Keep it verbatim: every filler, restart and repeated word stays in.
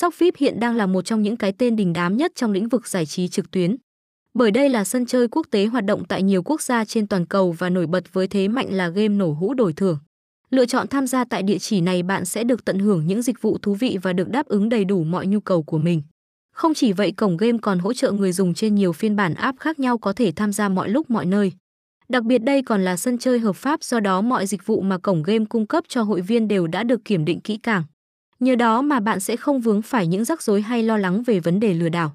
Socvip hiện đang là một trong những cái tên đình đám nhất trong lĩnh vực giải trí trực tuyến. Bởi đây là sân chơi quốc tế hoạt động tại nhiều quốc gia trên toàn cầu và nổi bật với thế mạnh là game nổ hũ đổi thưởng. Lựa chọn tham gia tại địa chỉ này, bạn sẽ được tận hưởng những dịch vụ thú vị và được đáp ứng đầy đủ mọi nhu cầu của mình. Không chỉ vậy, cổng game còn hỗ trợ người dùng trên nhiều phiên bản app khác nhau có thể tham gia mọi lúc mọi nơi. Đặc biệt đây còn là sân chơi hợp pháp, do đó mọi dịch vụ mà cổng game cung cấp cho hội viên đều đã được kiểm định kỹ càng. Nhờ đó mà bạn sẽ không vướng phải những rắc rối hay lo lắng về vấn đề lừa đảo.